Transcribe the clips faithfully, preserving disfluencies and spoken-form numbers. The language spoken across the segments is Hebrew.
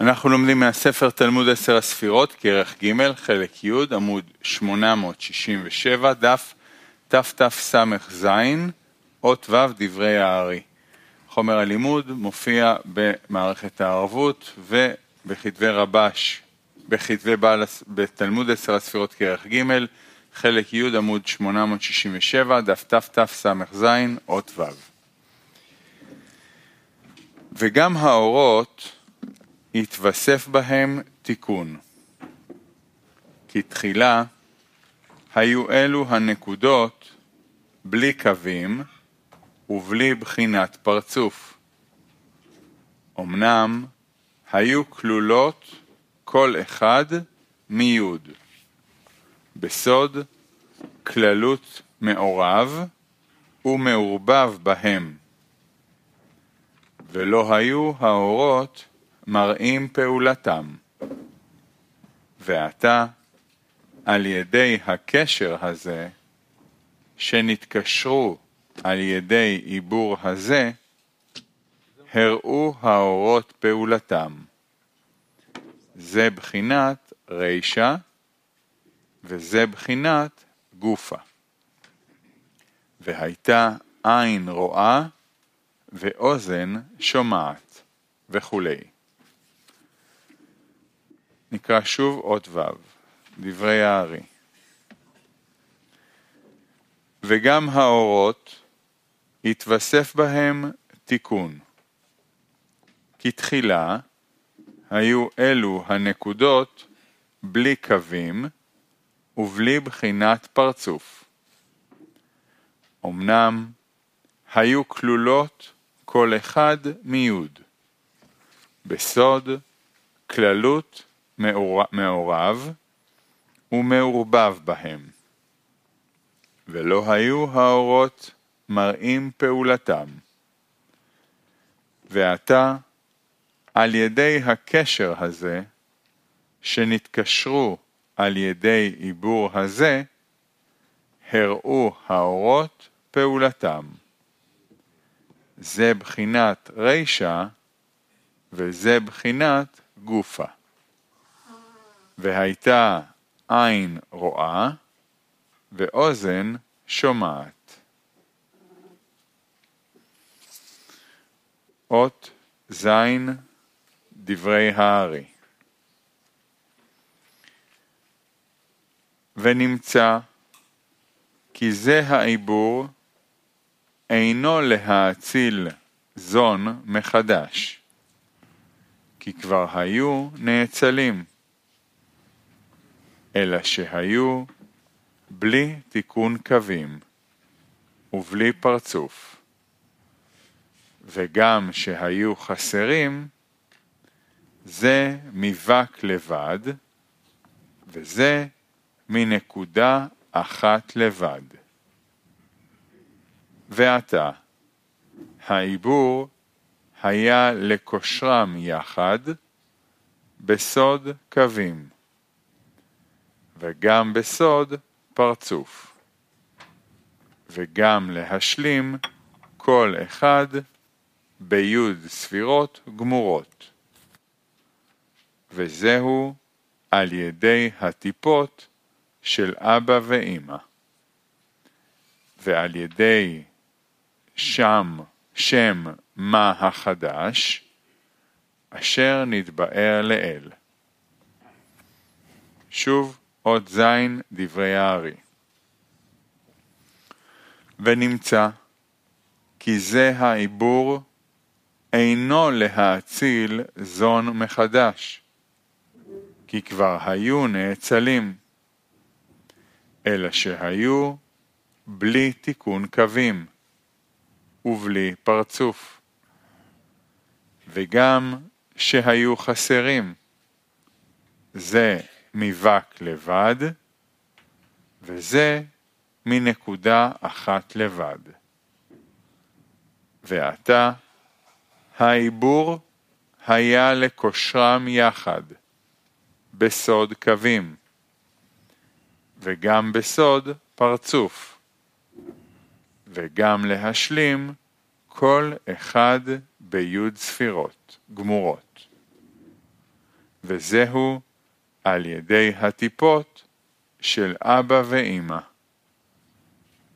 אנחנו לומדים מהספר תלמוד עשר הספירות, כרך ג' חלק י' עמוד שמונה מאות שישים ושבע, דף תתס"ז, אות ו' דברי הארי. חומר הלימוד מופיע במערכת הערבות ובכתבי רבש, בכתבי בעל, בתלמוד עשר הספירות כרך ג' חלק י' עמוד שמונה מאות שישים ושבע, דף תתס"ז, אות ו'. וגם האורות יתווסף בהם תיקון. כי תחילה היו אלו הנקודות בלי קווים ובלי בחינת פרצוף. אמנם היו כלולות כל אחד מיוד. בסוד כללות מעורב ומעורבב בהם. ולא היו האורות מראים פעולתם. ואתה, על ידי הקשר הזה, שנתקשרו על ידי עיבור הזה, הראו האורות פעולתם. זה בחינת רישה, וזה בחינת גופה. והייתה עין רואה, ואוזן שומעת, וכולי. נקרא שוב אות ו' דברי הארי. וגם האורות התווסף בהם תיקון. כי תחילה היו אלו הנקודות בלי קווים ובלי בחינת פרצוף. אמנם היו כלולות כל אחד מיוד. בסוד כללות מעורב ומעורבב בהם. ולא היו האורות מראים פעולתם. ואתה, על ידי הקשר הזה, שנתקשרו על ידי עיבור הזה, הראו האורות פעולתם. זה בחינת רישה, וזה בחינת גופה. והייתה עין רואה, ואוזן שומעת. אות זין דברי הארי. ונמצא כי זה העיבור אינו להאציל זון מחדש, כי כבר היו נאצלים, אלא שהיו בלי תיקון קווים ובלי פרצוף, וגם שהיו חסרים, זה מבק לבד, וזה מנקודה אחת לבד. ועתה, העיבור היה לקושרם יחד בסוד קווים, וגם בסוד פרצוף, וגם להשלים כל אחד ביוד ספירות גמורות. וזהו על ידי הטיפות של אבא ואמא, ועל ידי שם, שם מה החדש, אשר נתבאר לאל. שוב, אות זין דברי הארי. ונמצא כי זה העיבור אינו להאציל זון מחדש, כי כבר היו נאצלים, אלא שהיו בלי תיקון קווים ובלי פרצוף, וגם שהיו חסרים, זה מבק לבד, וזה מנקודה אחת לבד. ועתה, העיבור היה לקושרם יחד, בסוד קווים, וגם בסוד פרצוף, וגם להשלים כל אחד ביוד ספירות גמורות, וזהו על ידי הטיפות של אבא ואמא,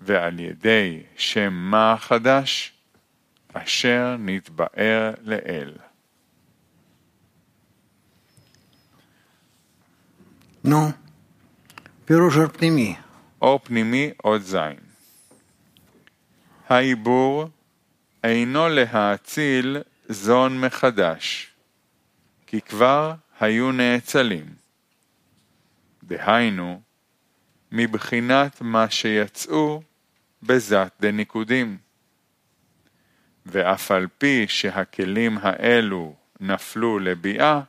ועל ידי שם מה החדש אשר נתבאר לאל. נו, פירוש אור פנימי. אור פנימי עוד זין. העיבור אינו להאציל זון מחדש, כי כבר היו נאצלים. דהיינו, מבחינת מה שיצאו בזאת דניקודים. ואף על פי שהכלים האלו נפלו לביאה,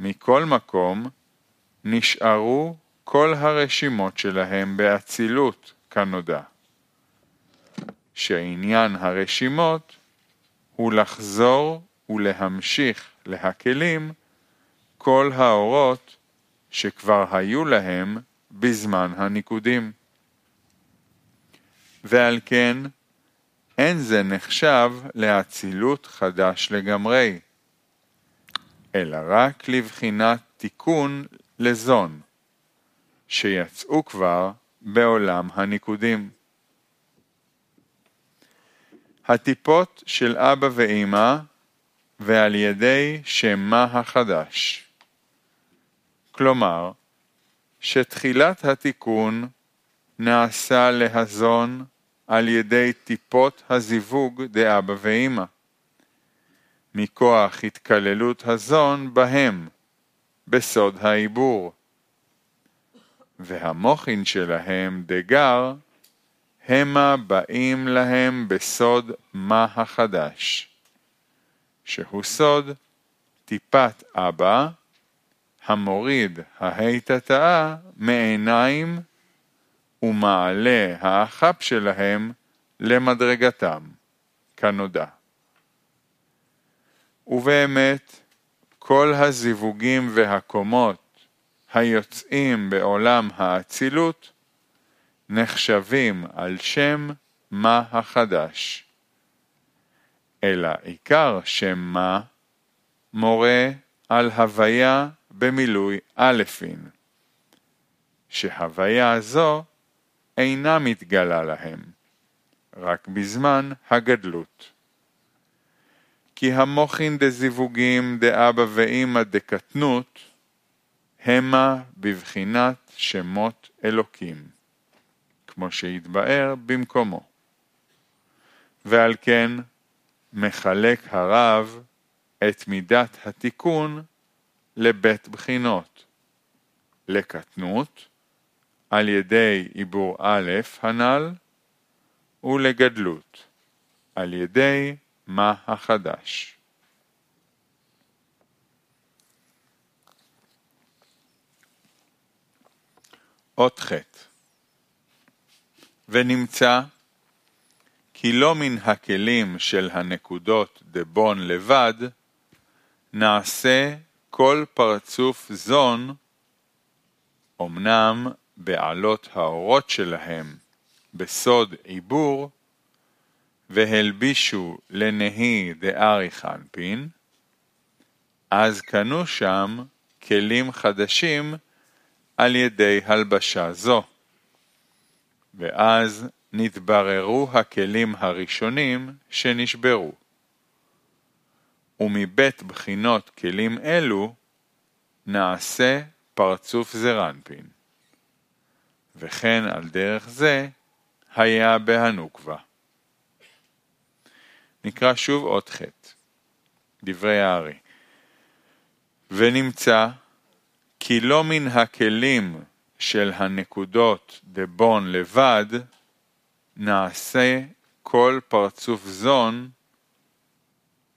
מכל מקום נשארו כל הרשימות שלהם באצילות כנודע. שעניין הרשימות הוא לחזור ולהמשיך להכלים כל האורות שכבר היו להם בזמן הניקודים. ועל כן אין זה נחשב לאצילות חדש לגמרי, אלא רק לבחינת תיקון לזון, שיצאו כבר בעולם הניקודים. הטיפות של אבא ואמא ועל ידי שמה החדש. כלומר, שתחילת התיקון נעשה להזון על ידי טיפות הזיווג דאבא ואמא, מכוח התקללות הזון בהם, בסוד העיבור. והמוכין שלהם דגר, המה באים להם בסוד מה החדש, שהוא סוד טיפת אבא, המוריד ההיטטאה מעיניים, ומעלה האחפ שלהם למדרגתם, כנודע. ובאמת, כל הזיווגים והקומות היוצאים בעולם האצילות, נחשבים על שם מה החדש. אלא עיקר שם מה מורה על הוויה במילוי אלפין, שהוויה הזו אינה מתגלה להם, רק בזמן הגדלות. כי המוכין דזיווגים דאבא ואמא דקטנות, המה בבחינת שמות אלוקים, כמו שהתבאר במקומו. ועל כן מחלק הרב את מידת התיקון לבית בחינות, לקטנות, על ידי עיבור א' הנ"ל, ולגדלות, על ידי מה החדש. אות ח'. ונמצא כי לא מן הכלים של הנקודות דבון לבד, נעשה כל פרצוף זון, אמנם בעלות האורות שלהם בסוד עיבור, והלבישו לנהי דארי חנפין, אז קנו שם כלים חדשים על ידי הלבשה זו, ואז נתבררו הכלים הראשונים שנשברו. ומבית בחינות כלים אלו נעשה פרצוף זרנפין, וכן על דרך זה היה בהנוקבה. נקרא שוב עוד חטא, דברי הארי. ונמצא כי לא מן הכלים של הנקודות דבון לבד, נעשה כל פרצוף זון,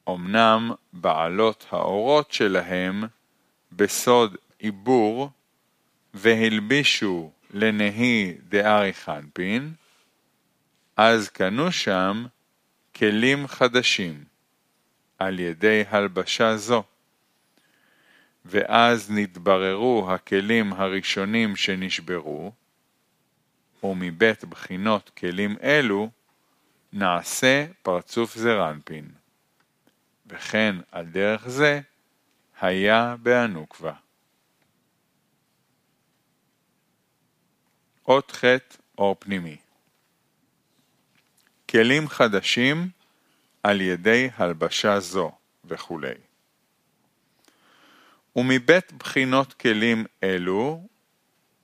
אמנם בעלות האורות שלהם בסוד עיבור, והלבישו לנהי דארי חנפין, אז קנו שם כלים חדשים על ידי הלבשה זו, ואז נתבררו הכלים הראשונים שנשברו, ומבית בחינות כלים אלו נעשה פרצוף זרנפין, וכן על דרך זה היה באנוקווה. אות ח' אור פנימי. כלים חדשים על ידי הלבשה זו וכו'. ומבית בחינות כלים אלו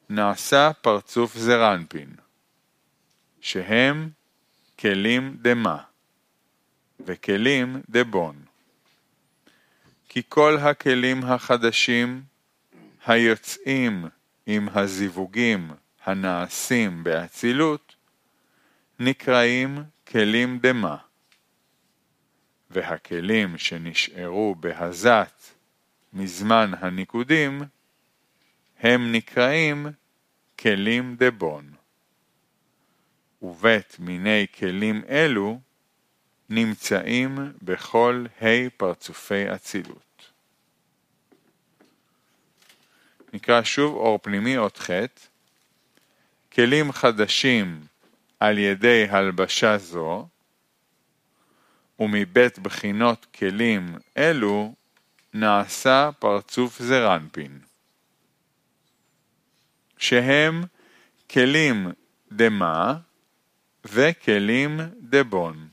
נעשה פרצוף זרנפין, שהם כלים דמה וכלים דבון. כי כל הכלים החדשים היוצאים עם הזיווגים הנעשים באצילות נקראים כלים דמה, והכלים שנשארו בהזת מזמן הניקודים הם נקראים כלים דבון. ובית מיני כלים אלו נמצאים בכל ה' פרצופי אצילות. נקרא שוב אור פנימי אות ח'. כלים חדשים על ידי הלבשה זו, ומבית בחינות כלים אלו נעשה פרצוף זרנפין, שהם כלים דמה וכלים דבון.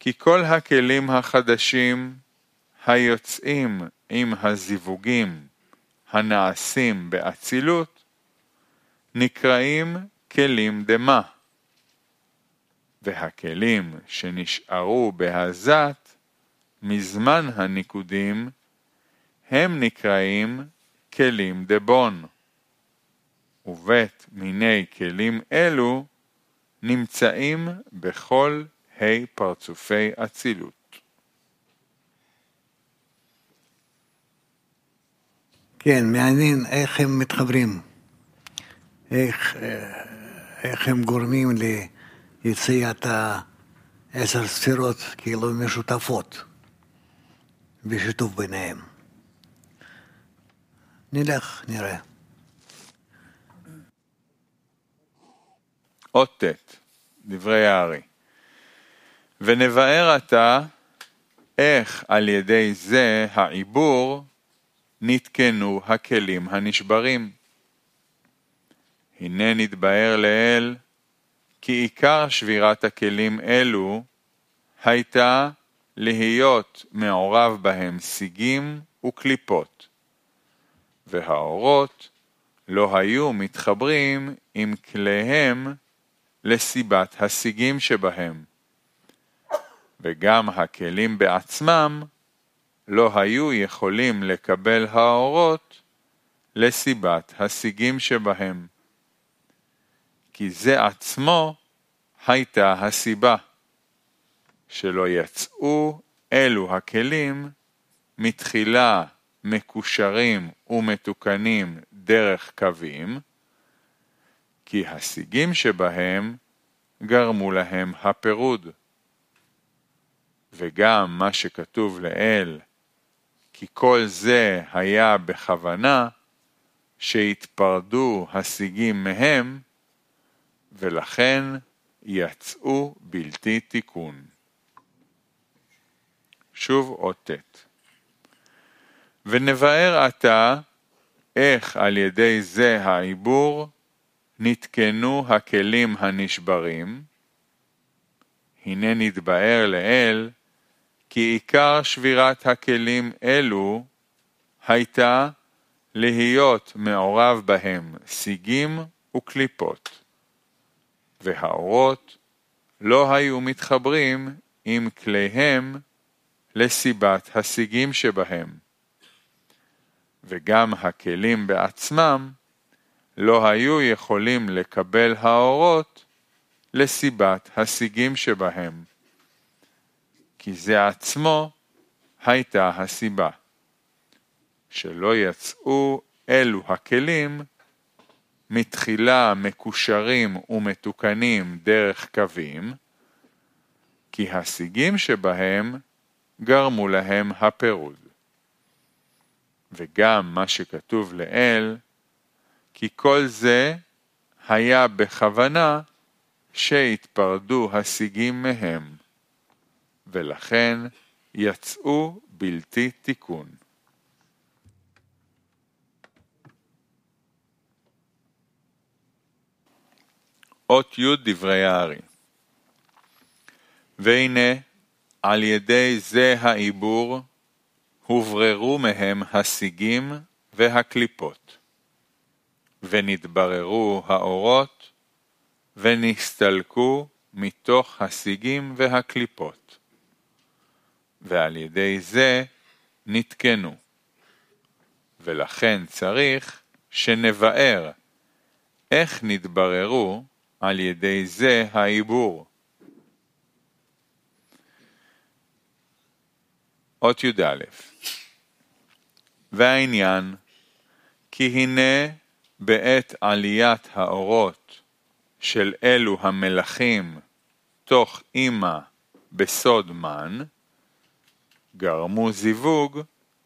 כי כל הכלים החדשים היוצאים עם הזיווגים הנעשים באצילות נקראים כלים דמה, והכלים שנשארו בהזת מזמן הניקודים הם נקראים כלים דבון, ובית מיני כלים אלו נמצאים בכל ה' פרצופי אצילות. כן, מעניין איך הם מתחברים, איך, איך הם גורמים ליציאת העשר ספירות כאילו משותפות ושיתוף ביניהם. נלך, נראה. אות ט' דברי הארי. ונבאר אתה איך על ידי זה העיבור נתקנו הכלים הנשברים. הנה נתבאר לאל כי עיקר שבירת הכלים אלו הייתה להיות מעורב בהם סיגים וקליפות, והאורות לא היו מתחברים עם כליהם לסיבת הסיגים שבהם, וגם הכלים בעצמם לא היו יכולים לקבל האורות לסיבת הסיגים שבהם, כי זה עצמו הייתה הסיבה שלא יצאו אלו הכלים מתחילה מקושרים ומתוקנים דרך קווים, כי הסיגים שבהם גרמו להם הפירוד. וגם מה שכתוב לאל, כי כל זה היה בכוונה שהתפרדו הסיגים מהם, ולכן יצאו בלתי תיקון. שוב אותת. ונבאר אתה איך על ידי זה העיבור נתקנו הכלים הנשברים. הנה נתבאר לאל כי עיקר שבירת הכלים אלו הייתה להיות מעורב בהם סיגים וקליפות, והאורות לא היו מתחברים עם כליהם לסיבת הסיגים שבהם, וגם הכלים בעצמם לא היו יכולים לקבל האורות לסיבת הסיגים שבהם, כי זה עצמו הייתה הסיבה שלא יצאו אלו הכלים מתחילה מקושרים ומתוקנים דרך קווים, כי הסיגים שבהם גרמו להם הפירוד. וגם מה שכתוב לאל, כי כל זה היה בכוונה שהתפרדו הסיגים מהם, ולכן יצאו בלתי תיקון. אות י' דברי הארי. והנה, על ידי זה העיבור, הובררו מהם השיגים והקליפות, ונתבררו האורות, ונסתלקו מתוך השיגים והקליפות, ועל ידי זה נתקנו. ולכן צריך שנבאר איך נתבררו על ידי זה העיבור. אות י' א'. והעניין, כי הנה בעת עליית האורות של אלו המלכים תוך אימא בסוד מן, גרמו זיווג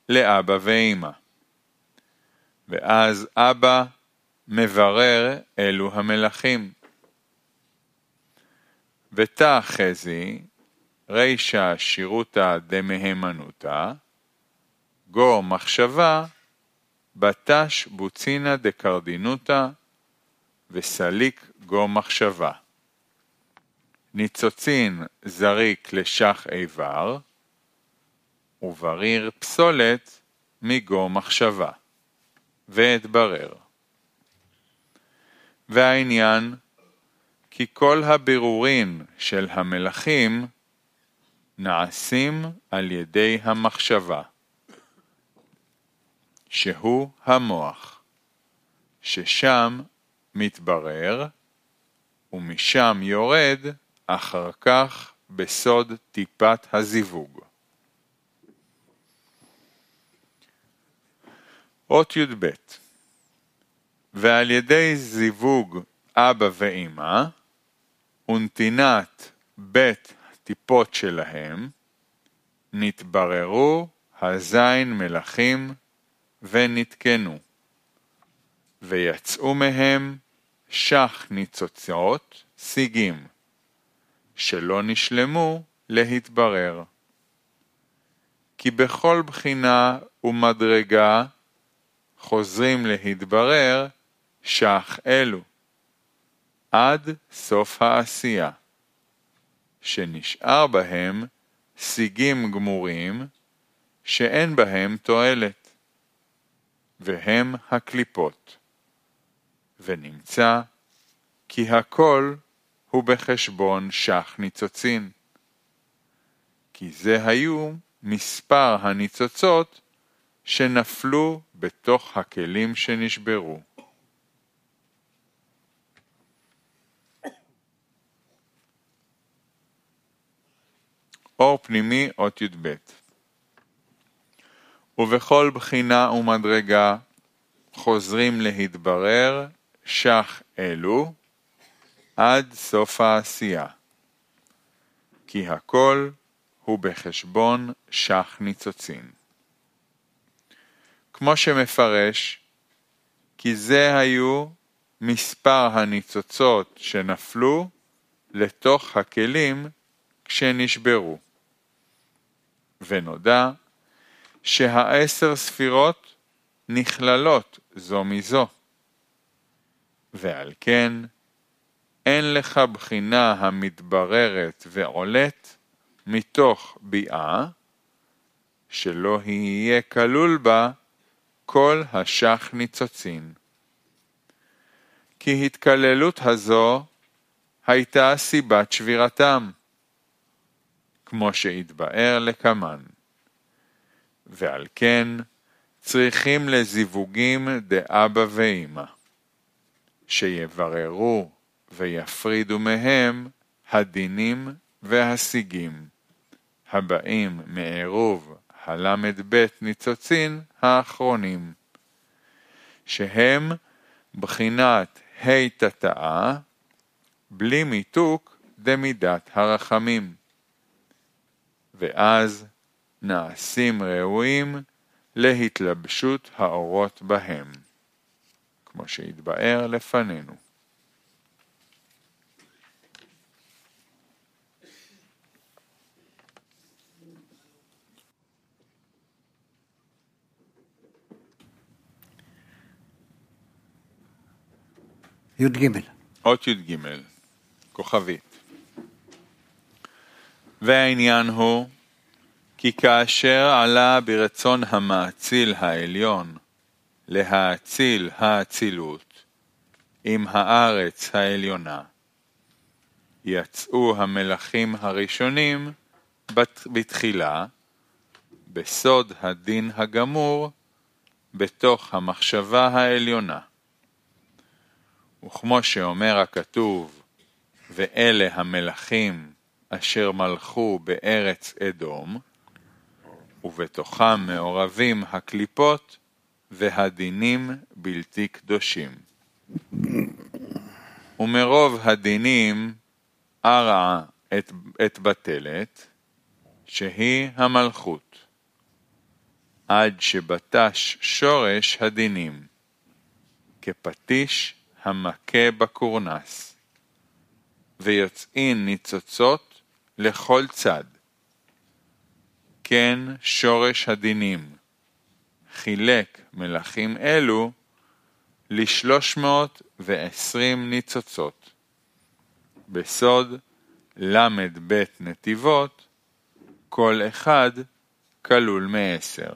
לאבא ואימא. ואז אבא מברר אלו המלכים. ותא חזי, רישה שירותה דמהימנותה, גו מחשבה, בתש בוצינה דקרדינותה, וסליק גו מחשבה. ניצוצין זריק לשח איבר, ובריר פסולת מגו מחשבה, והתברר. והעניין, כי כל הבירורים של המלכים נעשים על ידי המחשבה, שהוא המוח, ששם מתברר, ומשם יורד אחר כך בסוד טיפת הזיווג. אות י' ב'. ועל ידי זיווג אבא ואמא, ונתינת בית הטיפות שלהם, נתבררו הזין מלכים ונתקנו, ויצאו מהם שח ניצוצות שיגים, שלא נשלמו להתברר. כי בכל בחינה ומדרגה חוזרים להתברר שח אלו, עד סוף העשייה, שנשאר בהם שיגים גמורים שאין בהם תועלת, והם הקליפות, ונמצא כי הכל הוא בחשבון שח ניצוצין, כי זה היו מספר הניצוצות שנפלו בתוך הכלים שנשברו. אור פנימי, אות י' ב'. ובכל בחינה ומדרגה חוזרים להתברר שח אלו עד סוף העשייה, כי הכל הוא בחשבון שח ניצוצין. כמו שמפרש, כי זה היו מספר הניצוצות שנפלו לתוך הכלים כשנשברו. ונודע שהעשר ספירות נכללות זו מזו, ועל כן אין לך בחינה המתבררת ועולת מתוך ביאה, שלא יהיה כלול בה כל השח ניצוצין. כי התקללות הזו הייתה סיבת שבירתם, כמו שהתבאר לכמן. ועל כן צריכים לזיווגים דאבא ואמא, שיבררו ויפרידו מהם הדינים והשיגים, הבאים מעירוב הלמד בית ניצוצין האחרונים, שהם בחינת היתתאה, בלי מיתוק דמידת הרחמים. ואז נעשים ראויים להתלבשות האורות בהם, כמו שהתבאר לפנינו. י' ג' אות י' ג' כוכבית. והעניין הוא כי כאשר עלה ברצון המאציל העליון להאציל האצילות עם הארץ העליונה, יצאו המלכים הראשונים בתחילה בסוד הדין הגמור בתוך המחשבה העליונה. וכמו שאומר הכתוב, ואלה המלכים אשר מלכו בארץ אדום, ובתוכם מעורבים הקליפות והדינים בלתי קדושים. ומרוב הדינים ארעה את, את בטלת, שהיא המלכות, עד שבטש שורש הדינים, כפטיש המכה בקורנס, ויוצאים ניצוצות לכל צד. כן שורש הדינים חילק מלכים אלו לשלוש מאות ועשרים ניצוצות, בסוד למד בית נתיבות, כל אחד כלול מעשר.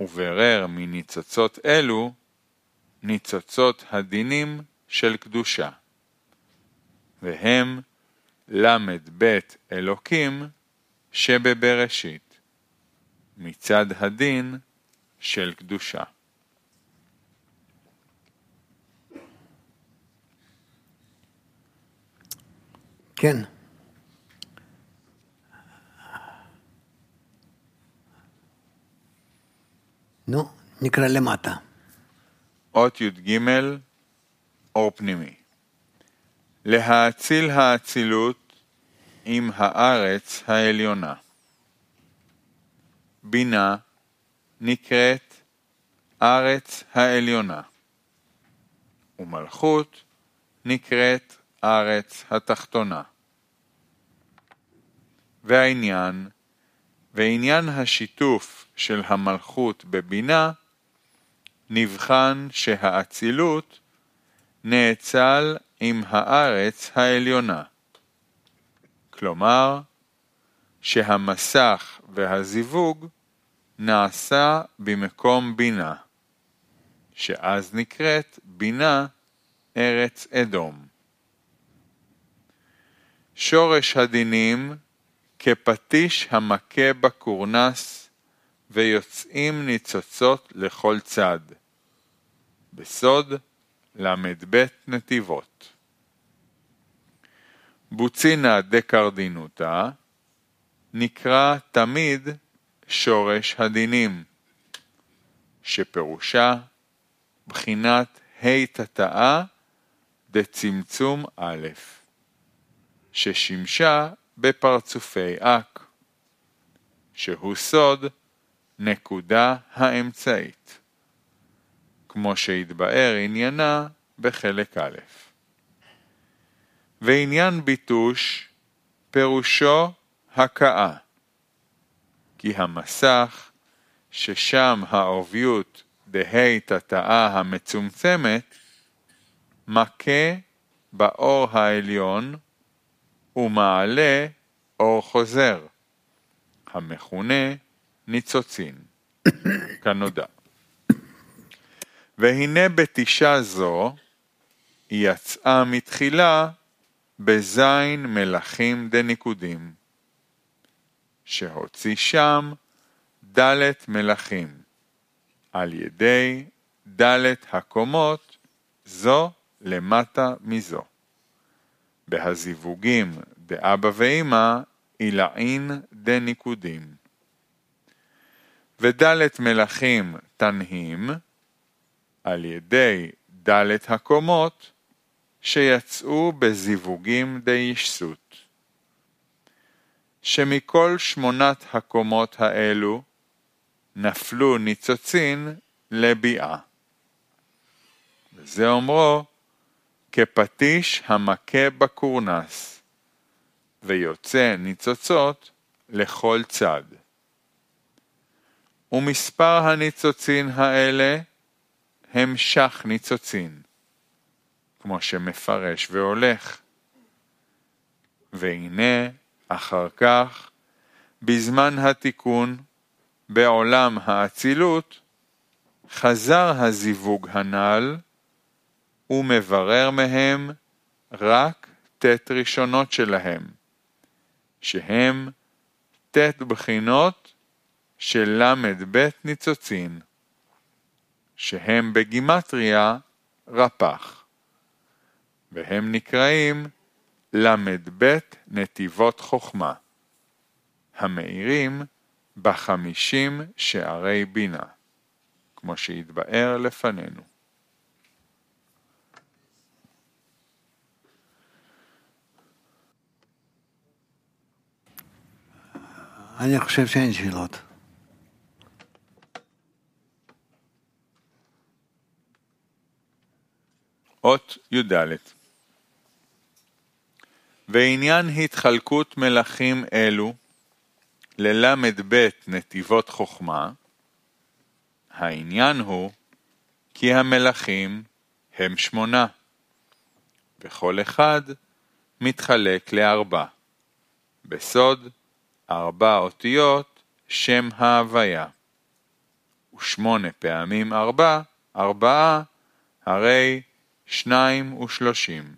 וברר מניצוצות אלו ניצוצות הדינים של קדושה, והם למד בית אלוקים שבבראשית, מצד הדין של קדושה. כן. נו, נקרא למטה. אות י' ג' אור פנימי. להאציל האצילות עם הארץ העליונה. בינה נקראת ארץ העליונה, ומלכות נקראת ארץ התחתונה. והעניין, ועניין השיתוף של המלכות בבינה, נבחן שהאצילות נאצל עם הארץ העליונה. כלומר, שהמסך והזיווג נעשה במקום בינה, שאז נקראת בינה ארץ אדום. שורש הדינים כפטיש המכה בקורנס, ויוצאים ניצוצות לכל צד, בסוד למד בית נתיבות. בוצינה דקרדינותה נקרא תמיד שורש הדינים, שפירושה בחינת היתתאה דצמצום א', ששימשה בפרצופי אק, שהוא סוד נקודה האמצעית, כמו שהתבאר עניינה בחלק א'. ועניין ביטוש פירושו הקאה, כי המסך ששם העוביות דהי תתאה המצומצמת מכה באור העליון ומעלה אור חוזר, המכונה ניצוצין, כנודע. והנה בתשעה זו יצאה מתחילה בזין מלכים דניקודים, שהוציא שם דלת מלכים, על ידי דלת הקומות זו למטה מזו, בהזיווגים דאבא ואמא אילעין דניקודים. ודלת מלכים תנהים, על ידי דלת הקומות שיצאו בזיווגים דיישסות, שמכל שמונת הקומות האלו נפלו ניצוצין לביאה. וזה אומרו כפטיש המכה בקורנס, ויוצא ניצוצות לכל צד. ומספר הניצוצין האלה הם שח ניצוצין, כמו שמפרש והולך. והנה, אחר כך, בזמן התיקון, בעולם האצילות, חזר הזיווג הנ"ל, ומברר מהם רק תת ראשונות שלהם, שהם תת בחינות של למד בית ניצוצין, שהם בגימטריה רפ"ח, והם נקראים למד בית נתיבות חוכמה, המאירים בחמישים שערי בינה, כמו שהתבאר לפנינו. אני חושב שאין שאלות. אות י"ד. ועניין התחלקות מלאכים אלו ללמד בית נתיבות חוכמה, העניין הוא כי המלאכים הם שמונה, וכל אחד מתחלק לארבע, בסוד ארבע אותיות שם ההוויה, ושמונה פעמים ארבע, ארבעה, הרי שניים ושלושים,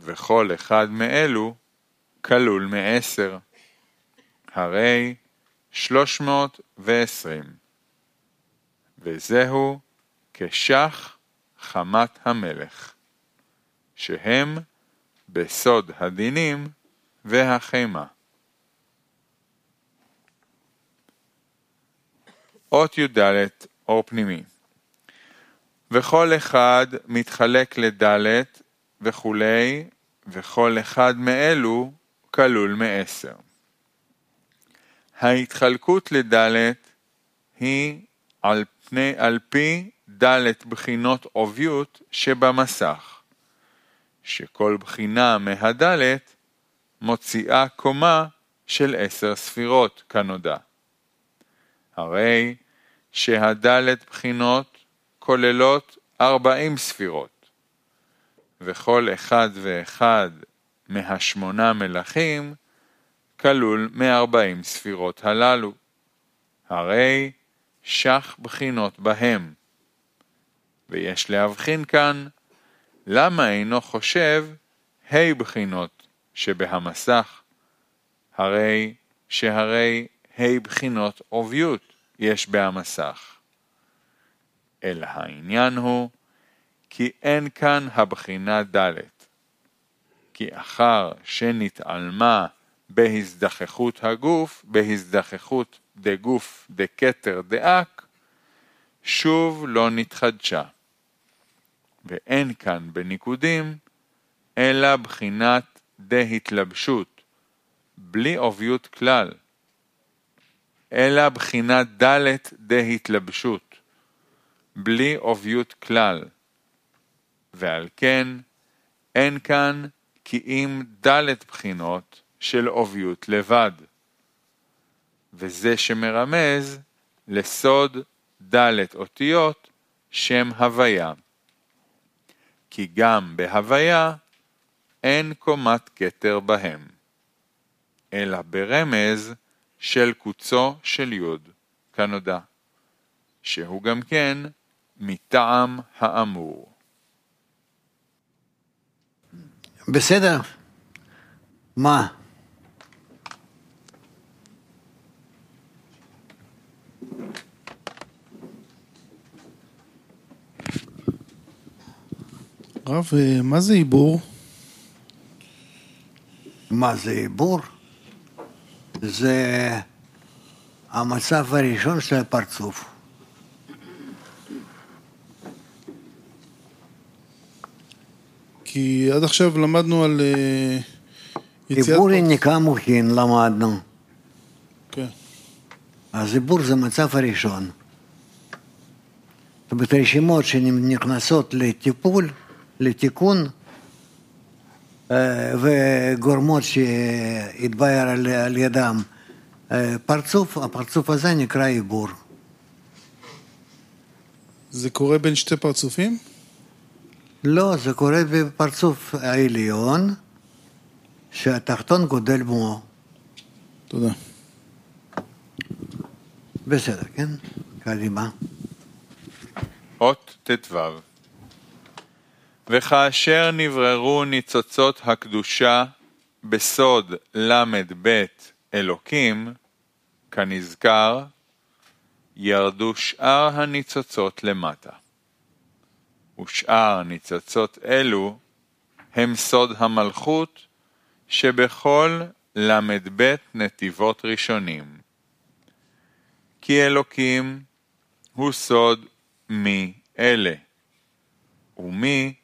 וכל אחד מאלו כלול מעשר, הרי שלוש מאות ועשרים, וזהו כשח חמת המלך, שהם בסוד הדינים והחימה. אות י"ד אור פנימי. וכל אחד מתחלק לדלת וכולי, וכל אחד מאלו כלול מעשר. ההתחלקות לדלת היא על, פני, על פי דלת בחינות עוביות שבמסך, שכל בחינה מהדלת מוציאה קומה של עשר ספירות כנודע. הרי שהדלת בחינות כוללות ארבעים ספירות, וכל אחד ואחד מהשמונה מלאכים כלול מארבעים ספירות הללו, הרי שח בחינות בהם. ויש להבחין כאן למה אינו חושב ה' בחינות שבהמסך, הרי שהרי ה' בחינות עוביות יש בהמסך. אלא העניין הוא כי אין כאן הבחינה ד', כי אחר שנתעלמה בהזדחכות הגוף, בהזדחכות דגוף דקטר דאק, שוב לא נתחדשה, ואין כאן בניקודים אלא בחינת דהתלבשות בלי עוביות כלל, אלא בחינת דלת דהתלבשות בלי עוביות כלל, ועל כן אין כאן כי אם דלת בחינות של עוביות לבד, וזה שמרמז לסוד דלת אותיות שם הוויה, כי גם בהוויה אין קומת כתר בהם, אלא ברמז של קוצו של יוד כנודע, שהוא גם כן מטעם האמור. בסדר? מה? רב, מה זה עיבור? מה זה עיבור? זה המצב הראשון של הפרצוף. כי עד עכשיו למדנו על יציאת... עיבור נקרא מוחין, למדנו. כן. אז עיבור זה המצב הראשון. זאת אומרת, הרשימות שנכנסות לטיפול, לתיקון, וגורמות שהתבהר על ידם פרצוף, הפרצוף הזה נקרא עיבור. זה קורה בין שתי פרצופים? לא, זה קורה בפרצוף העליון, שהתחתון גודל בו. תודה. בסדר, כן? קדימה. אות תתו. וכאשר נבררו ניצוצות הקדושה בסוד למד בית אלוקים, כנזכר, ירדו שאר הניצוצות למטה. ושאר ניצוצות אלו הם סוד המלכות שבכל למד בית נתיבות ראשונים. כי אלוקים הוא סוד מי אלה, ומי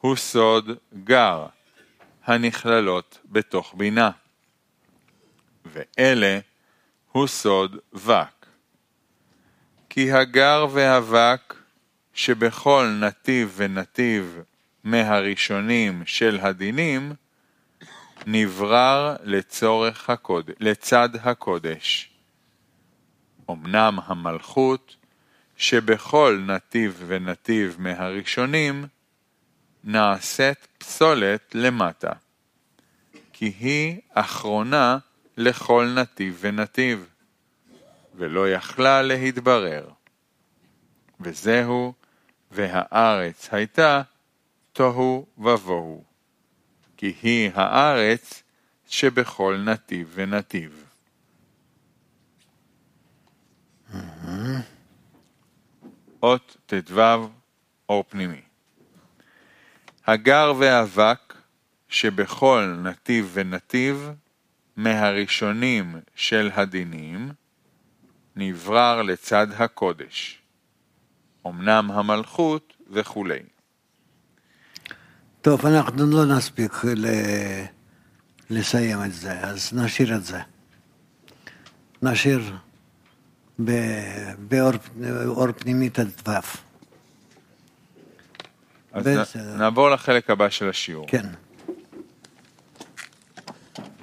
הוא סוד גר, הנכללות בתוך בינה. ואלה הוא סוד וק. כי הגר והווק שבכל נתיב ונתיב מהראשונים של הדינים, נברר לצורך הקוד... לצד הקודש. אמנם המלכות שבכל נתיב ונתיב מהראשונים נעשית פסולת למטה, כי היא אחרונה לכל נתיב ונתיב, ולא יכלה להתברר. וזהו, והארץ הייתה תוהו ובוהו, כי היא הארץ שבכל נתיב ונתיב. אות תדבב, אור פנימי. הגר והאבק שבכל נתיב ונתיב מהראשונים של הדינים נברר לצד הקודש. אמנם המלכות וכו'. טוב, אנחנו לא נספיק לסיים את זה, אז נשאיר את זה. נשאיר באור פנימית הדבב. אז נעבור לחלק הבא של השיעור. כן.